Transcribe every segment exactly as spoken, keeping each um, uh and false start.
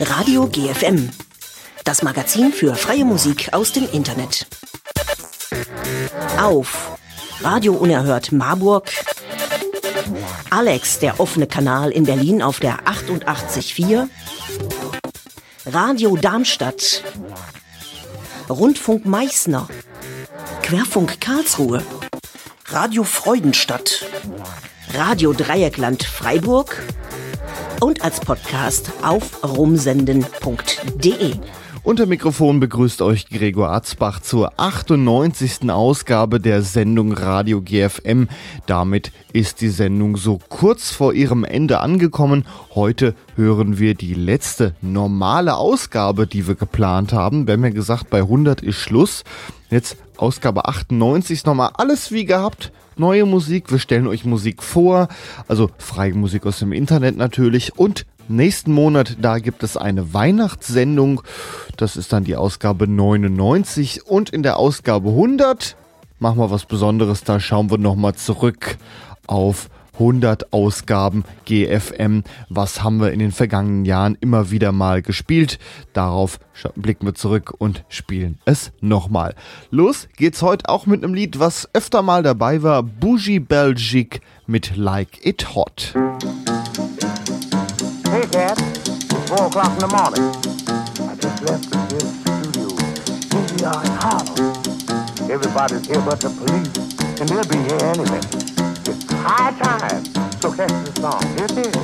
Radio G F M, das Magazin für freie Musik aus dem Internet. Auf Radio Unerhört Marburg, Alex, der offene Kanal in Berlin auf der achtundachtzig Komma vier, Radio Darmstadt, Rundfunk Meißner, Querfunk Karlsruhe, Radio Freudenstadt, Radio Dreieckland Freiburg und als Podcast auf rumsenden punkt de. Unter Mikrofon begrüßt euch Gregor Atzbach zur achtundneunzigsten Ausgabe der Sendung Radio G F M. Damit ist die Sendung so kurz vor ihrem Ende angekommen. Heute hören wir die letzte normale Ausgabe, die wir geplant haben. Wir haben ja gesagt, bei hundert ist Schluss. Jetzt Ausgabe achtundneunzig, nochmal alles wie gehabt. Neue Musik, wir stellen euch Musik vor, also freie Musik aus dem Internet natürlich. Und nächsten Monat, da gibt es eine Weihnachtssendung, das ist dann die Ausgabe neunundneunzig. Und in der Ausgabe hundert machen wir was Besonderes, da schauen wir nochmal zurück auf hundert Ausgaben G F M. Was haben wir in den vergangenen Jahren immer wieder mal gespielt? Darauf blicken wir zurück und spielen es nochmal. Los geht's heute auch mit einem Lied, was öfter mal dabei war. Boogie Belgique mit Like It Hot. Hey Dad, it's four o'clock in the morning. I just left the gym studio. Here we are in Harlem. Everybody's here but the police, and they'll be here anyway. It's high time, so catch the song. Here it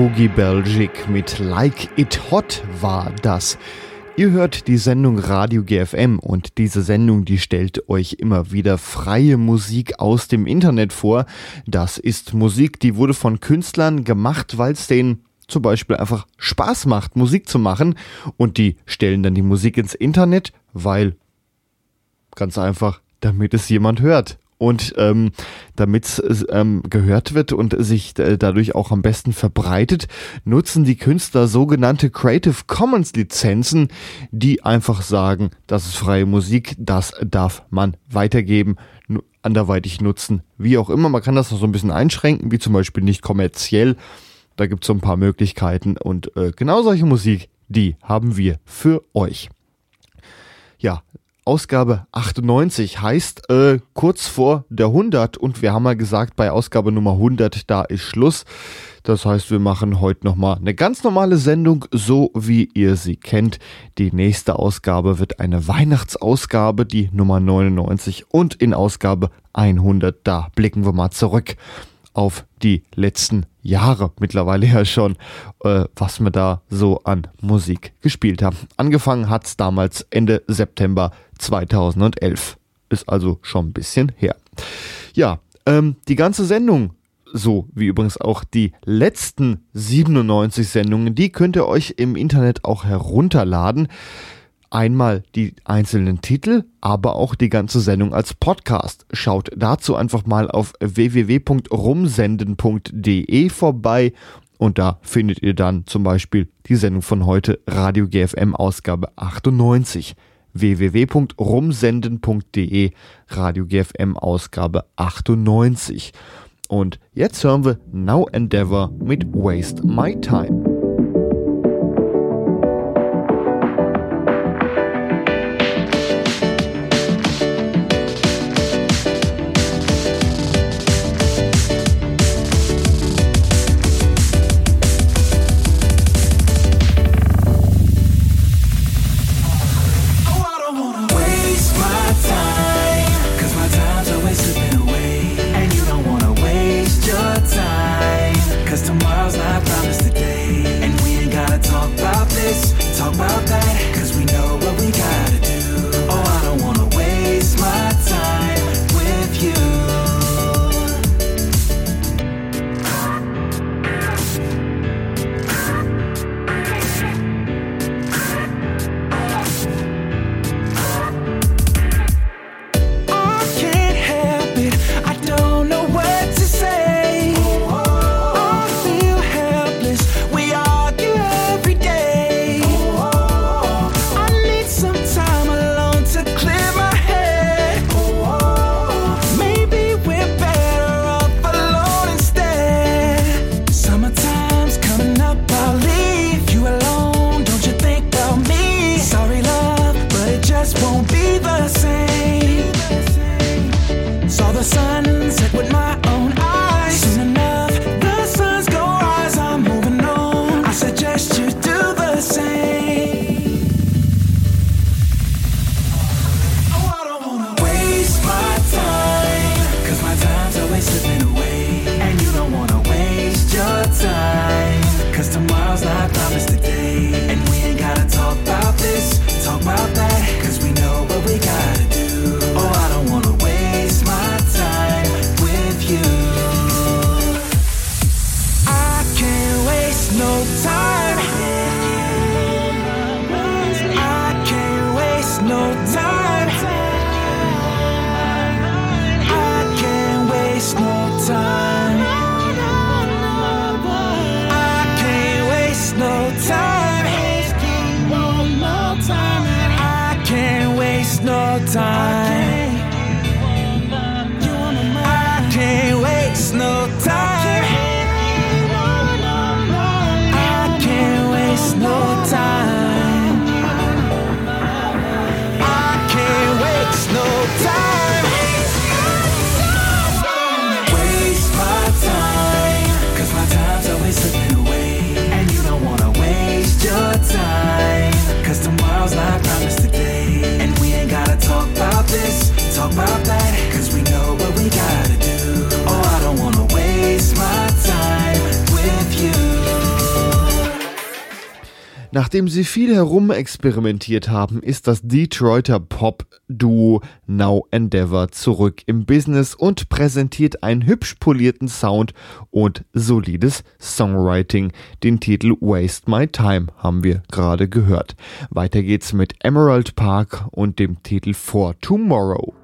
Boogie Belgique mit Like It Hot war das. Ihr hört die Sendung Radio G F M und diese Sendung, die stellt euch immer wieder freie Musik aus dem Internet vor. Das ist Musik, die wurde von Künstlern gemacht, weil es denen zum Beispiel einfach Spaß macht, Musik zu machen. Und die stellen dann die Musik ins Internet, weil ganz einfach, damit es jemand hört. Und ähm, damit es ähm, gehört wird und sich äh, dadurch auch am besten verbreitet, nutzen die Künstler sogenannte Creative Commons Lizenzen, die einfach sagen, das ist freie Musik, das darf man weitergeben, n- anderweitig nutzen, wie auch immer. Man kann das noch so ein bisschen einschränken, wie zum Beispiel nicht kommerziell. Da gibt es so ein paar Möglichkeiten und äh, genau solche Musik, die haben wir für euch. Ja, Ausgabe achtundneunzig heißt äh, kurz vor der hundert und wir haben ja gesagt, bei Ausgabe Nummer hundert, da ist Schluss. Das heißt, wir machen heute nochmal eine ganz normale Sendung, so wie ihr sie kennt. Die nächste Ausgabe wird eine Weihnachtsausgabe, die Nummer neunundneunzig und in Ausgabe hundert, da blicken wir mal zurück auf die letzten Jahre mittlerweile ja schon, äh, was wir da so an Musik gespielt haben. Angefangen hat es damals Ende September zweitausendelf. Ist also schon ein bisschen her. Ja, ähm, die ganze Sendung, so wie übrigens auch die letzten siebenundneunzig Sendungen, die könnt ihr euch im Internet auch herunterladen. Einmal die einzelnen Titel, aber auch die ganze Sendung als Podcast. Schaut dazu einfach mal auf w w w punkt rumsenden punkt d e vorbei und da findet ihr dann zum Beispiel die Sendung von heute, Radio G F M Ausgabe achtundneunzig. w w w punkt rumsenden punkt d e, Radio G F M Ausgabe achtundneunzig. Und jetzt hören wir Now Endeavor mit Waste My Time. Waste my time with you. Nachdem sie viel herumexperimentiert haben, ist das Detroiter Pop-Duo Now Endeavor zurück im Business und präsentiert einen hübsch polierten Sound und solides Songwriting. Den Titel Waste My Time haben wir gerade gehört. Weiter geht's mit Emerald Park und dem Titel For Tomorrow.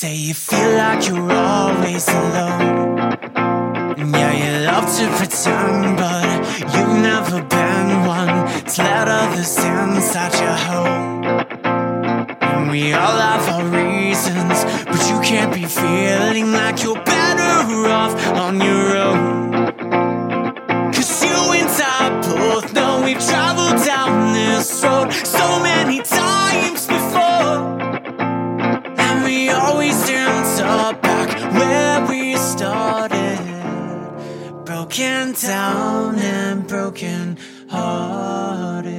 say you feel like you're always alone. Yeah, you love to pretend, but you've never been one to let others inside your home. And we all have our reasons, but you can't be feeling like you're better off on your own. Cause you and I both know we've traveled down this road so many times before, and we always end up back where we started. Broken down and broken hearted.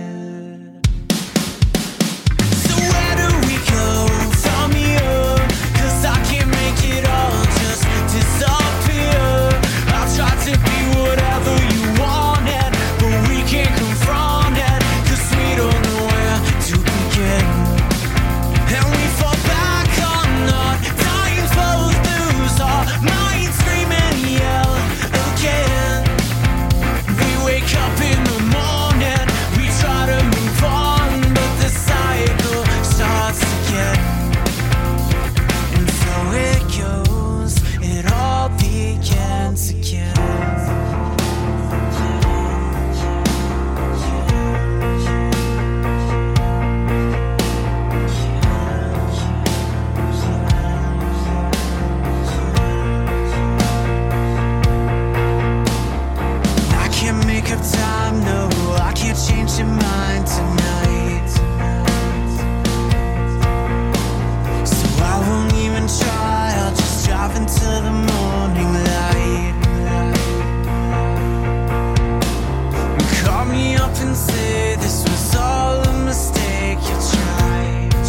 So where do we go from here? Cause I can't make it all just disappear. I've tried to be whatever you wanted, but we can't confront it, cause we don't know where to begin. And we fall back on our times, both lose our minds, scream and yell. We wake up in the morning, we try to move on, but the cycle starts again. And so it goes, it all begins again. Time, no, I can't change your mind tonight. So I won't even try, I'll just drive into the morning light. Call me up and say this was all a mistake, you tried.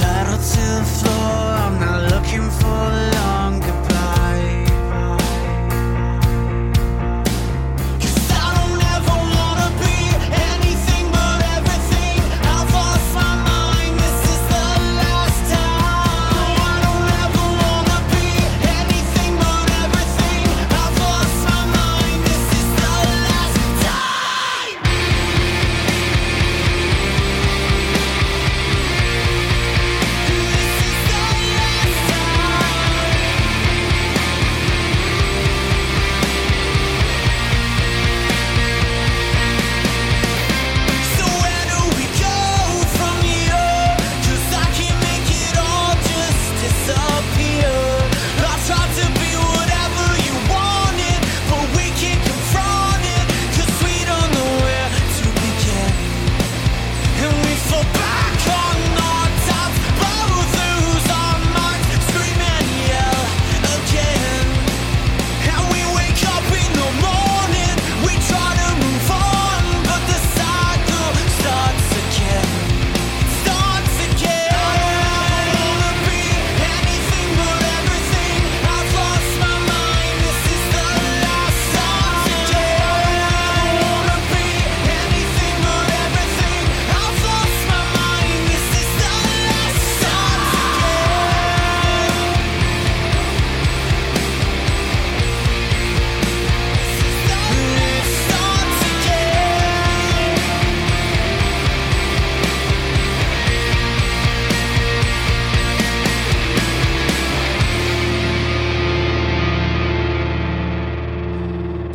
Pedal to the floor, I'm not looking for a long goodbye.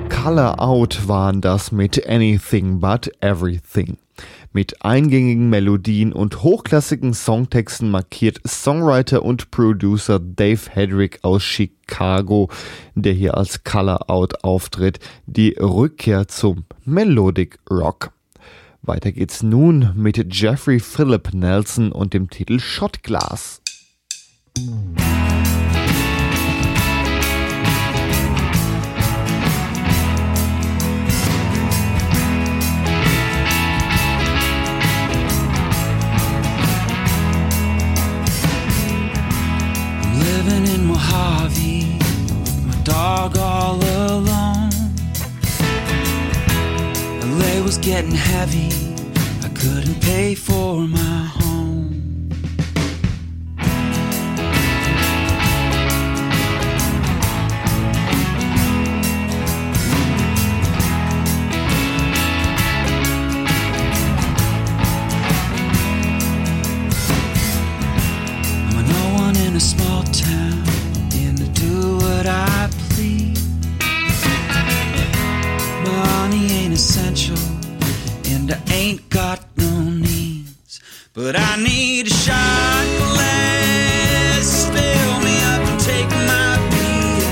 Color Out waren das mit Anything But Everything. Mit eingängigen Melodien und hochklassigen Songtexten markiert Songwriter und Producer Dave Hedrick aus Chicago, der hier als Color Out auftritt, die Rückkehr zum Melodic Rock. Weiter geht's nun mit Jeffrey Philip Nelson und dem Titel Shotglass. Mojave, my dog all alone. L A was getting heavy, I couldn't pay for my home. essential, and I ain't got no needs, but I need a shot glass, fill me up and take my beer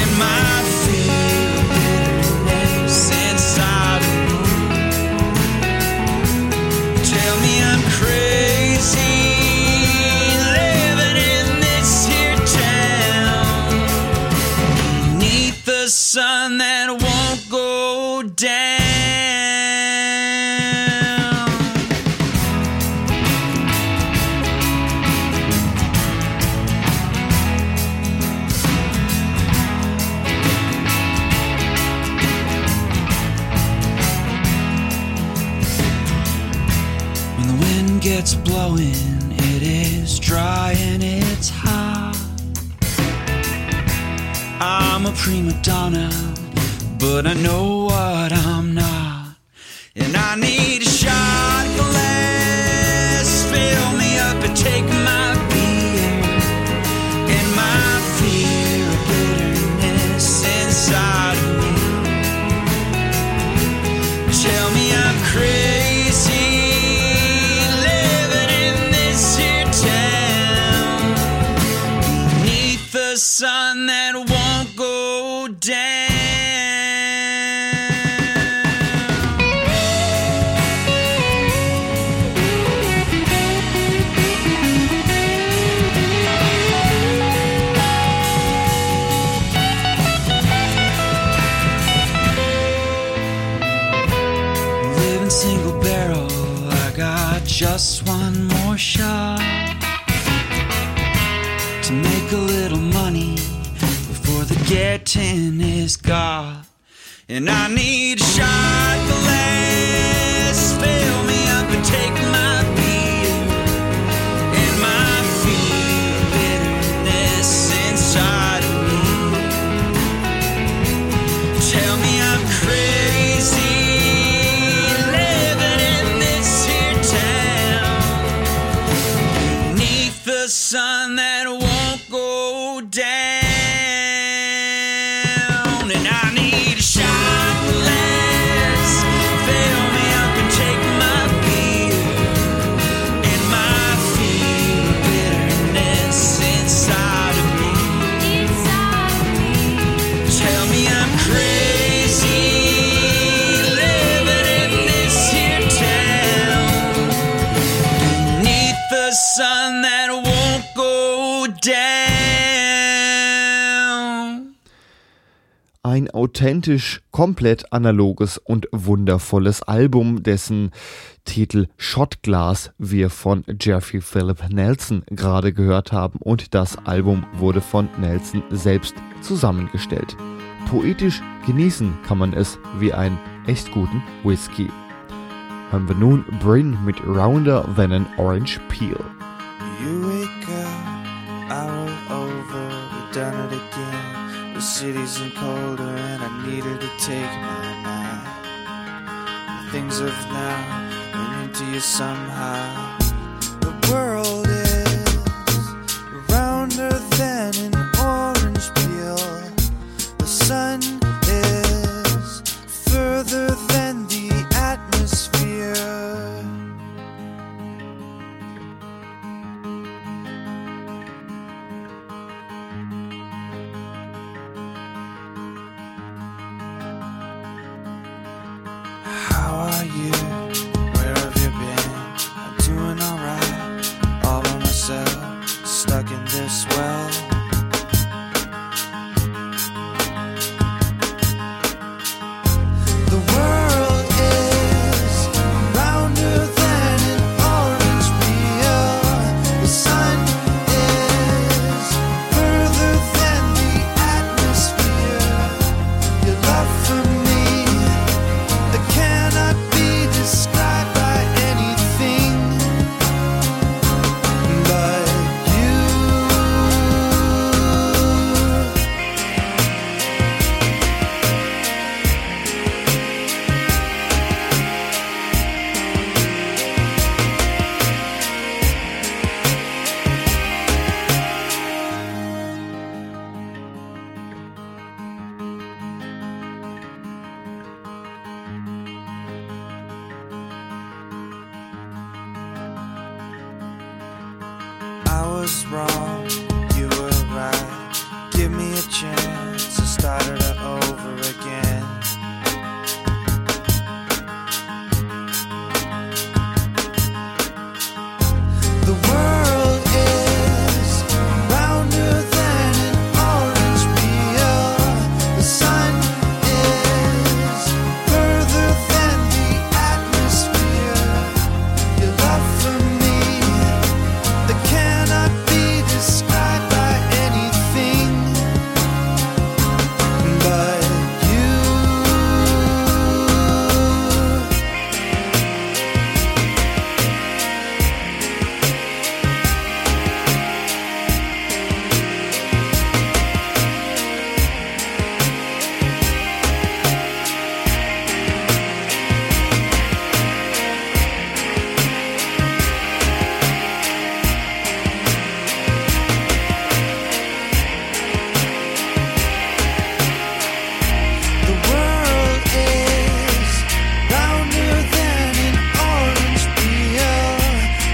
and my favorite bitter grapes and cider. Tell me I'm crazy, living in this here town, beneath the sun that won't go down. It's blowing, it is dry and it's hot. I'm a prima donna, but I know what I'm not, and I need a shot glass, fill me up and take my beer and my fear of bitterness inside of me. Tell me I'm crazy, sun that won't go down. Living single barrel, I got just one more shot to make a little money before the getting is gone. And I need a shot glass, fill me up and take my beer and my fear of bitterness inside of me. Tell me I'm crazy, living in this here town, beneath the sun that won't ein authentisch, komplett analoges und wundervolles Album, dessen Titel Shotglass wir von Jeffrey Philip Nelson gerade gehört haben, und das Album wurde von Nelson selbst zusammengestellt. Poetisch genießen kann man es wie einen echt guten Whisky. Hören wir nun Brin mit Rounder Than an Orange Peel. You wake up, I roll over, we're done it again. The city's in colder and I need her to take my mind. The things of now are into you somehow. The world is rounder than an orange peel. The sun is further than the atmosphere. How are you? Where have you been? I'm doing alright, all by myself, stuck in this well. The world is rounder than an orange peel. The sun is further than the atmosphere. Your love for me cannot be described. was wrong, you were right. Give me a chance to start it over again. The world is rounder than an orange peel. The sun is further than the atmosphere. Your love for me that cannot be described by anything. But you, the world is rounder than an orange peel. The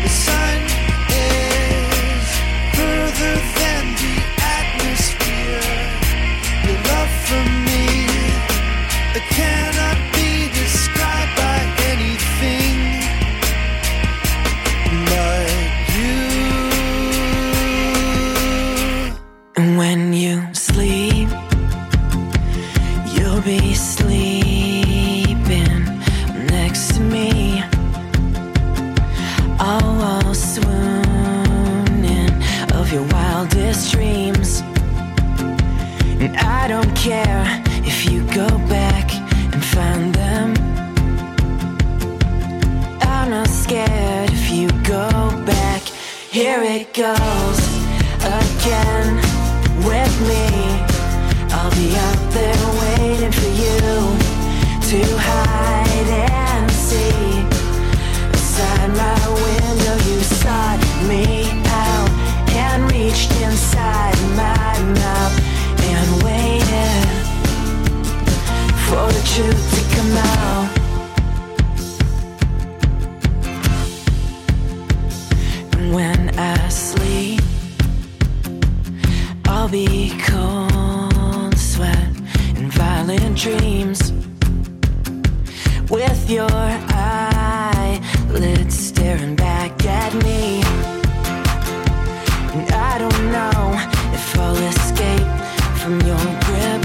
sun is further than the atmosphere. Your love for me that cannot be described by anything but you. When you sleep, you'll be sleeping next to me. I'll all swooning of your wildest dreams. And I don't care if you go back and find them. I'm not scared if you go back. Here it goes again with me. I'll be out there waiting for you to hide and see. Beside my window, you sought me out and reached inside my mouth and waited for the truth to come out. And when I sleep, I'll be cold, sweat, and violent dreams. With your eyelids staring back at me. And I don't know if I'll escape from your grip.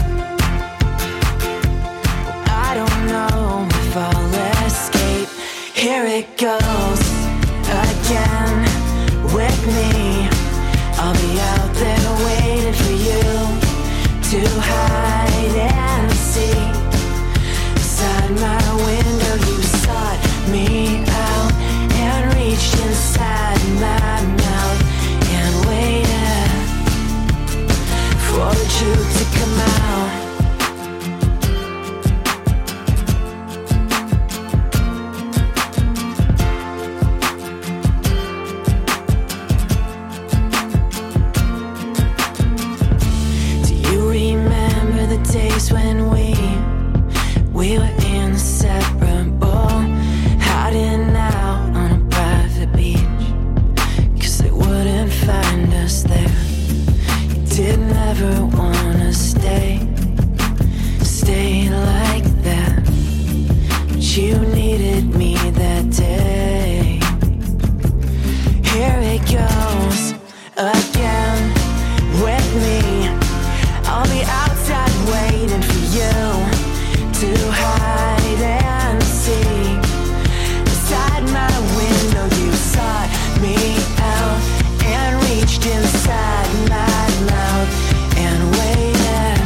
I don't know if I'll escape. Here it goes again with me. I'll be out there waiting for you to hide and see. Beside my window, you sought me out and reached inside my mouth and waited for the truth to come out. Do you remember the days when we we were inseparable, hiding out on a private beach? 'Cause they wouldn't find us there. You didn't ever wanna stay, stay like that. But you needed me that day. Here it goes again with me. I'll be outside waiting for you to hide and see. Beside my window, you sought me out and reached inside my mouth and waited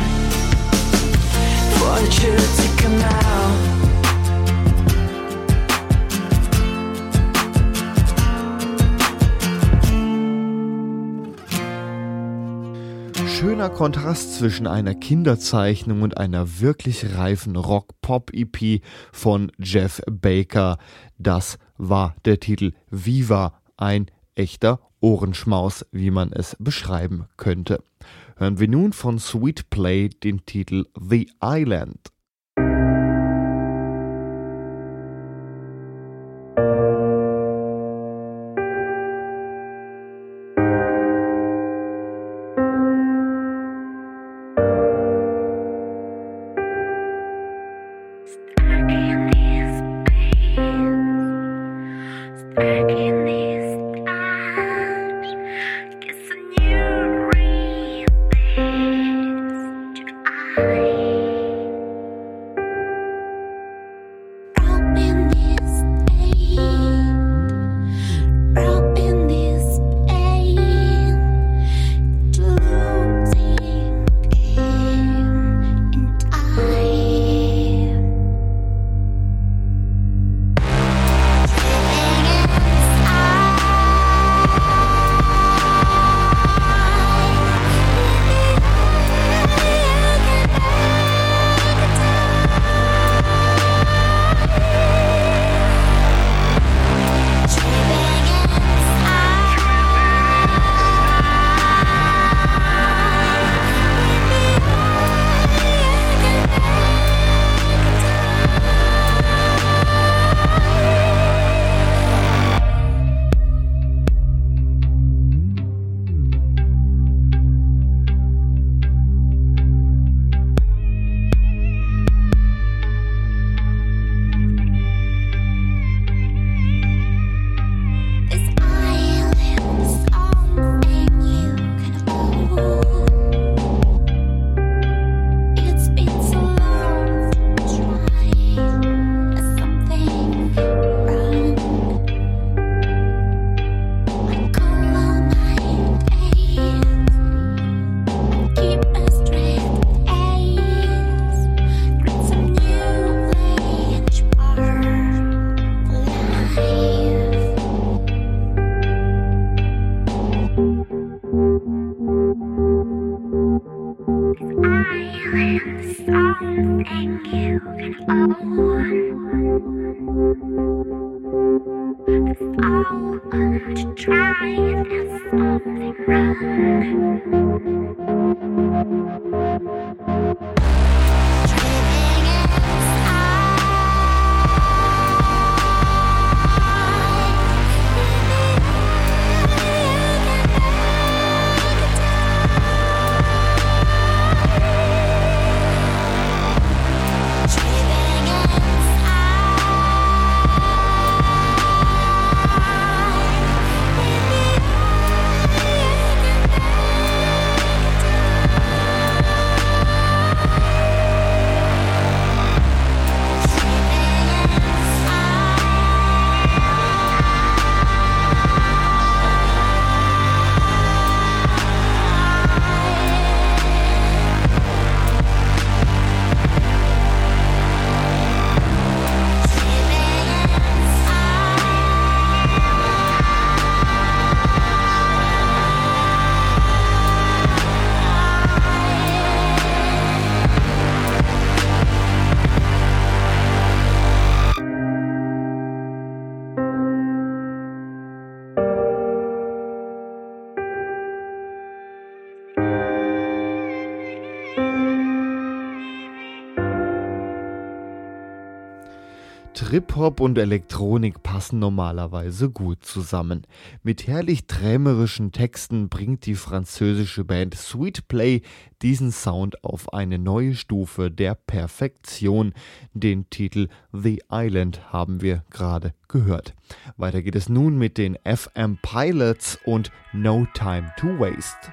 for the truth to come out. Schöner Kontrast zwischen einer Kinderzeichnung und einer wirklich reifen Rock-Pop-E P von Jeff Baker. Das war der Titel Viva, ein echter Ohrenschmaus, wie man es beschreiben könnte. Hören wir nun von Sweet Play den Titel The Island. Trip-Hop und Elektronik passen normalerweise gut zusammen. Mit herrlich träumerischen Texten bringt die französische Band Sweet Play diesen Sound auf eine neue Stufe der Perfektion. Den Titel The Island haben wir gerade gehört. Weiter geht es nun mit den F M Pilots und No Time to Waste.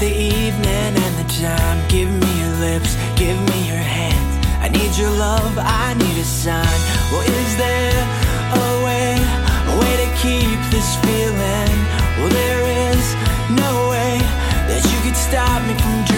The evening and the time, give me your lips, give me your hands. I need your love, I need a sign. Well, is there a way, a way to keep this feeling? Well, there is no way that you could stop me from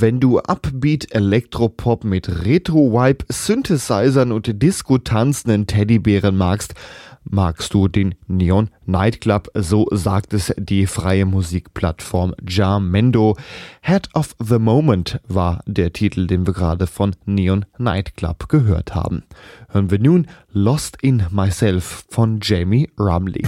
Wenn du Upbeat Elektropop mit Retro-Vibe, Synthesizern und Disco-tanzenden Teddybären magst, magst du den Neon Nightclub, so sagt es die freie Musikplattform Jamendo. Head of the Moment war der Titel, den wir gerade von Neon Nightclub gehört haben. Hören wir nun Lost in Myself von Jamie Ramley.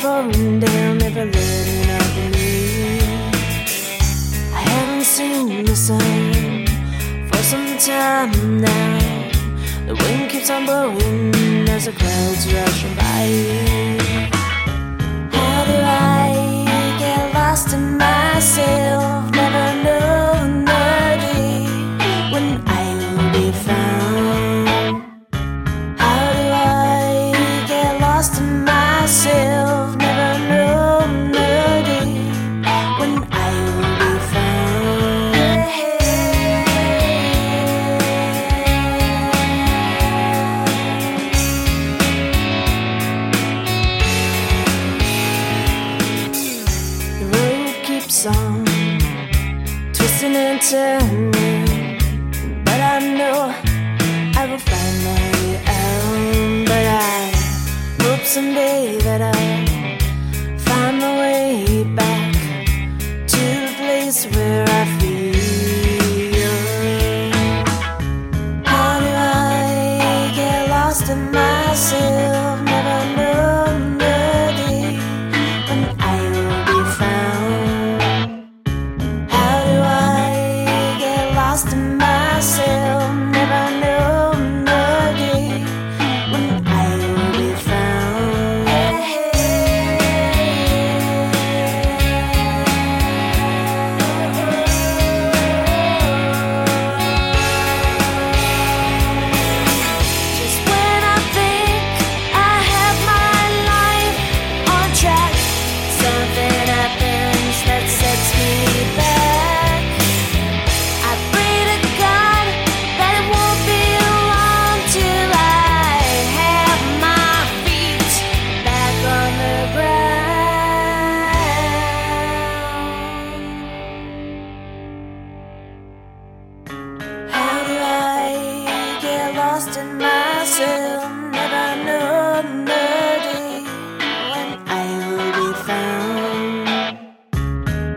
Falling down, never letting up in me. I haven't seen the sun for some time now. The wind keeps on blowing as the clouds rushing by. How do I get lost in myself? Never know the day when I will be found. How do I get lost in myself? But I know I will find my way out. But I hope someday that I find my way back to the place where I feel. How do I get lost in myself? Never know. Never know the day when I will be found. trusted myself, never knew the day when I will be found.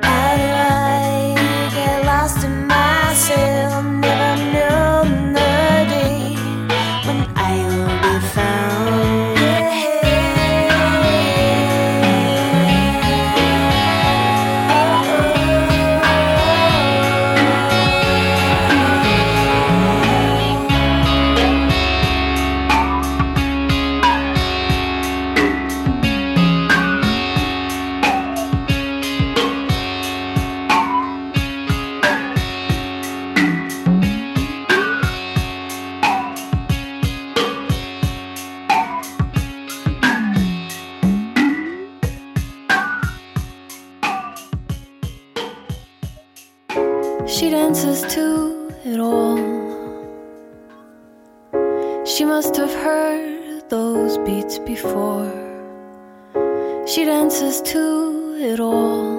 How did I get lost in myself, never knew the day when I will be found. She dances to it all. She must have heard those beats before. She dances to it all.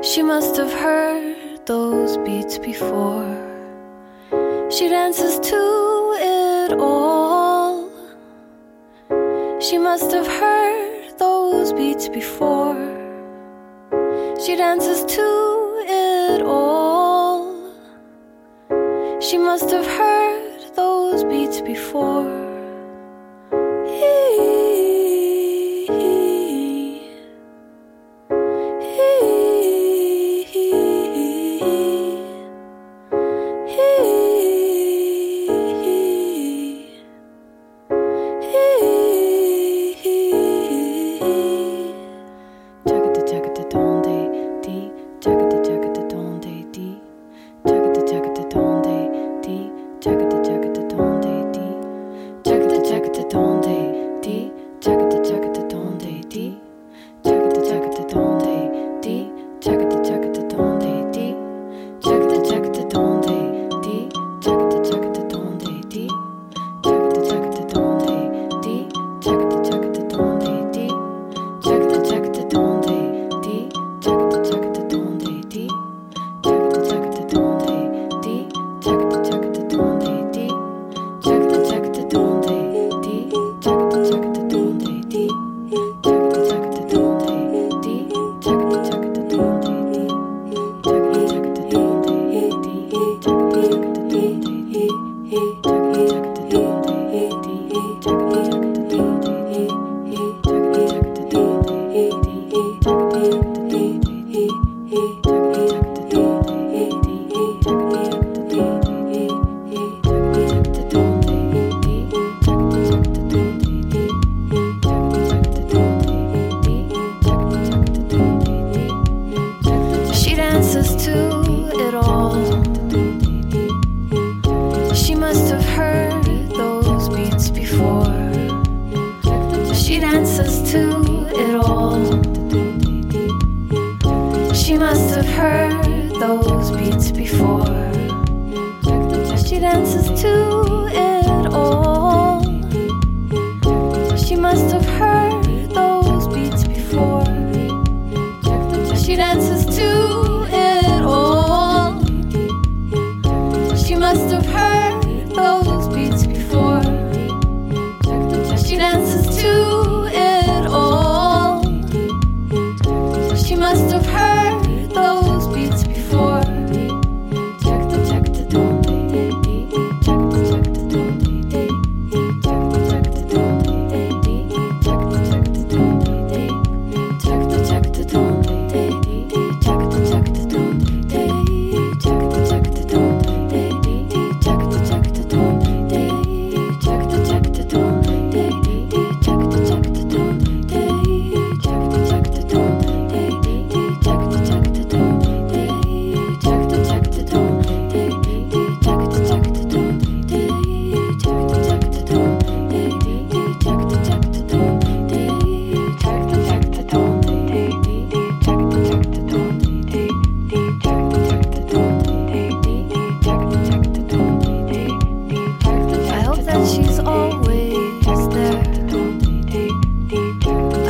She must have heard those beats before. She dances to it all. She must have heard those beats before. She dances to it all. She must have heard those beats before. He, he, he, he, he, he.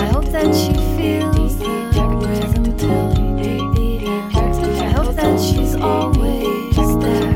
I hope that she's always there.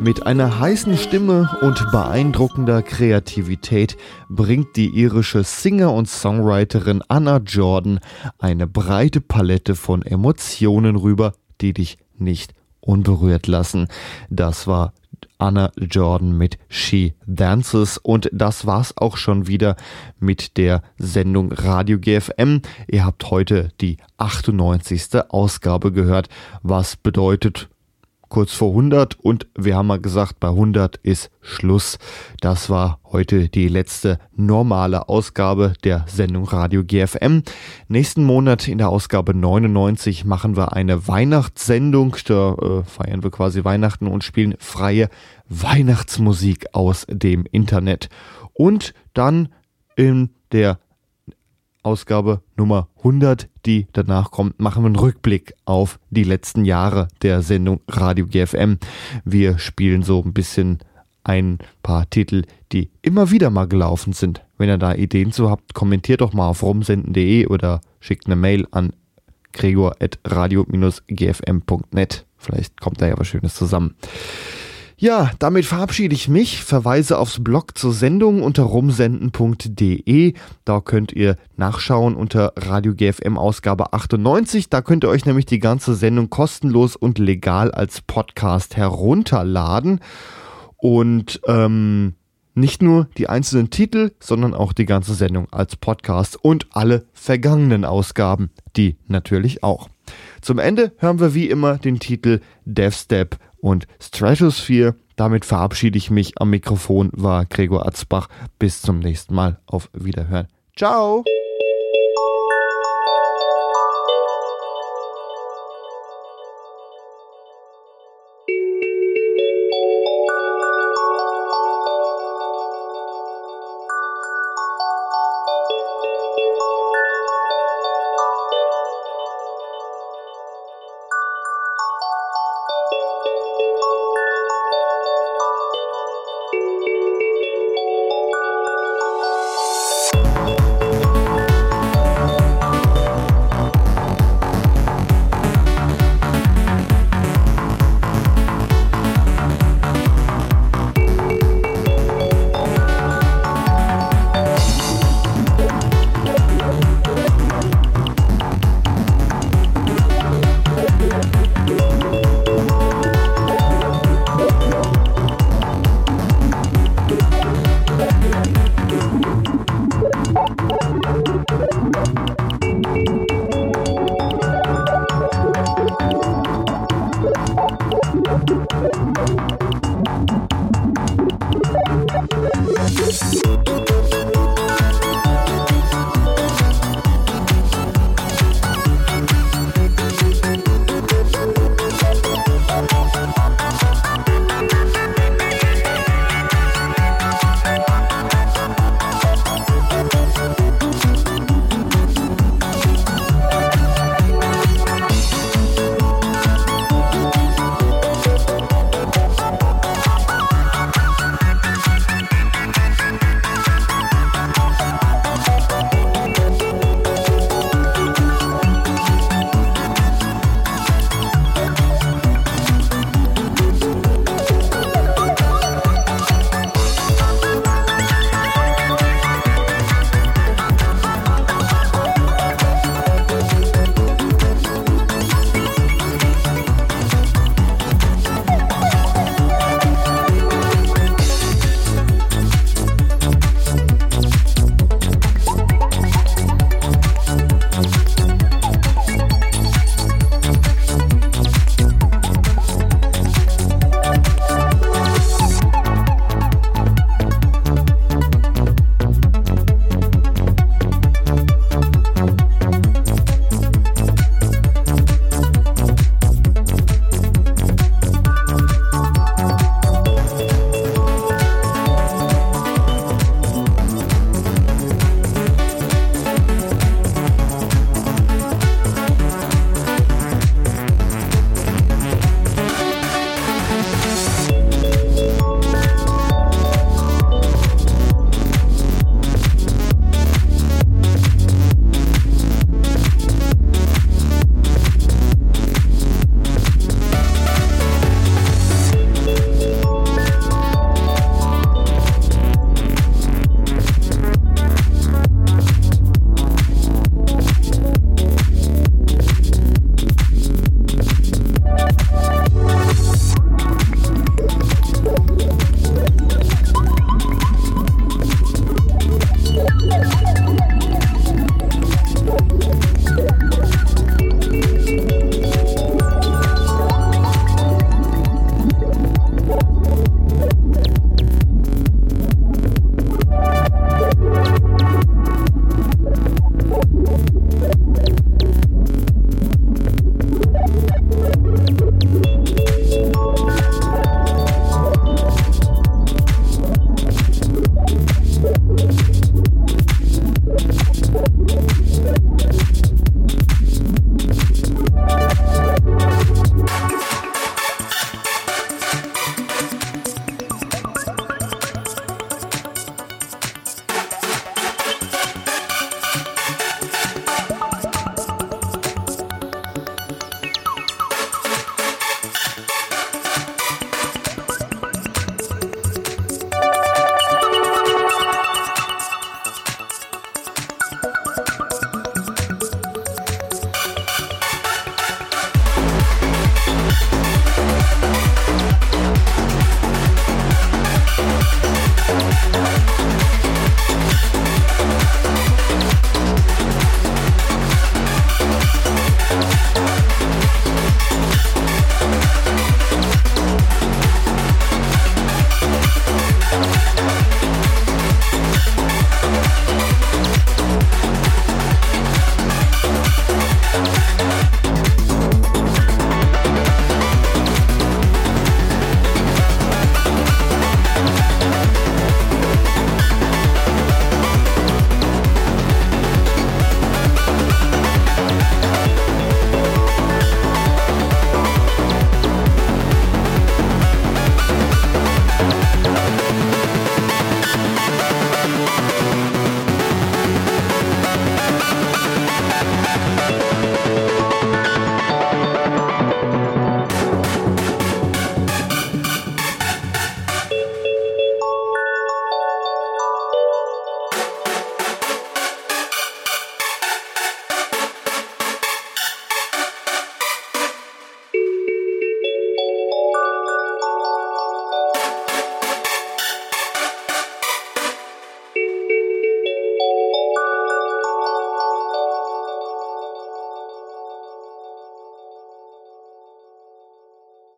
Mit einer heißen Stimme und beeindruckender Kreativität bringt die irische Singer- und Songwriterin Anna Jordan eine breite Palette von Emotionen rüber, die dich nicht unberührt lassen. Das war Anna Jordan mit She Dances und das war's auch schon wieder mit der Sendung Radio G F M. Ihr habt heute die achtundneunzigste Ausgabe gehört, was bedeutet kurz vor hundert und wir haben mal gesagt, bei hundert ist Schluss. Das war heute die letzte normale Ausgabe der Sendung Radio G F M. Nächsten Monat in der Ausgabe neunundneunzig machen wir eine Weihnachtssendung. Da äh, feiern wir quasi Weihnachten und spielen freie Weihnachtsmusik aus dem Internet. Und dann in der Ausgabe Nummer hundert, die danach kommt, machen wir einen Rückblick auf die letzten Jahre der Sendung Radio G F M. Wir spielen so ein bisschen ein paar Titel, die immer wieder mal gelaufen sind. Wenn ihr da Ideen zu habt, kommentiert doch mal auf rumsenden punkt de oder schickt eine Mail an gregor at radio dash g f m punkt net. Vielleicht kommt da ja was Schönes zusammen. Ja, damit verabschiede ich mich, verweise aufs Blog zur Sendung unter rumsenden punkt de. Da könnt ihr nachschauen unter Radio G F M Ausgabe achtundneunzig. Da könnt ihr euch nämlich die ganze Sendung kostenlos und legal als Podcast herunterladen. Und ähm, nicht nur die einzelnen Titel, sondern auch die ganze Sendung als Podcast und alle vergangenen Ausgaben, die natürlich auch. Zum Ende hören wir wie immer den Titel Death Step und Stratosphere. Damit verabschiede ich mich. Am Mikrofon war Gregor Atzbach. Bis zum nächsten Mal. Auf Wiederhören. Ciao! We'll be right back.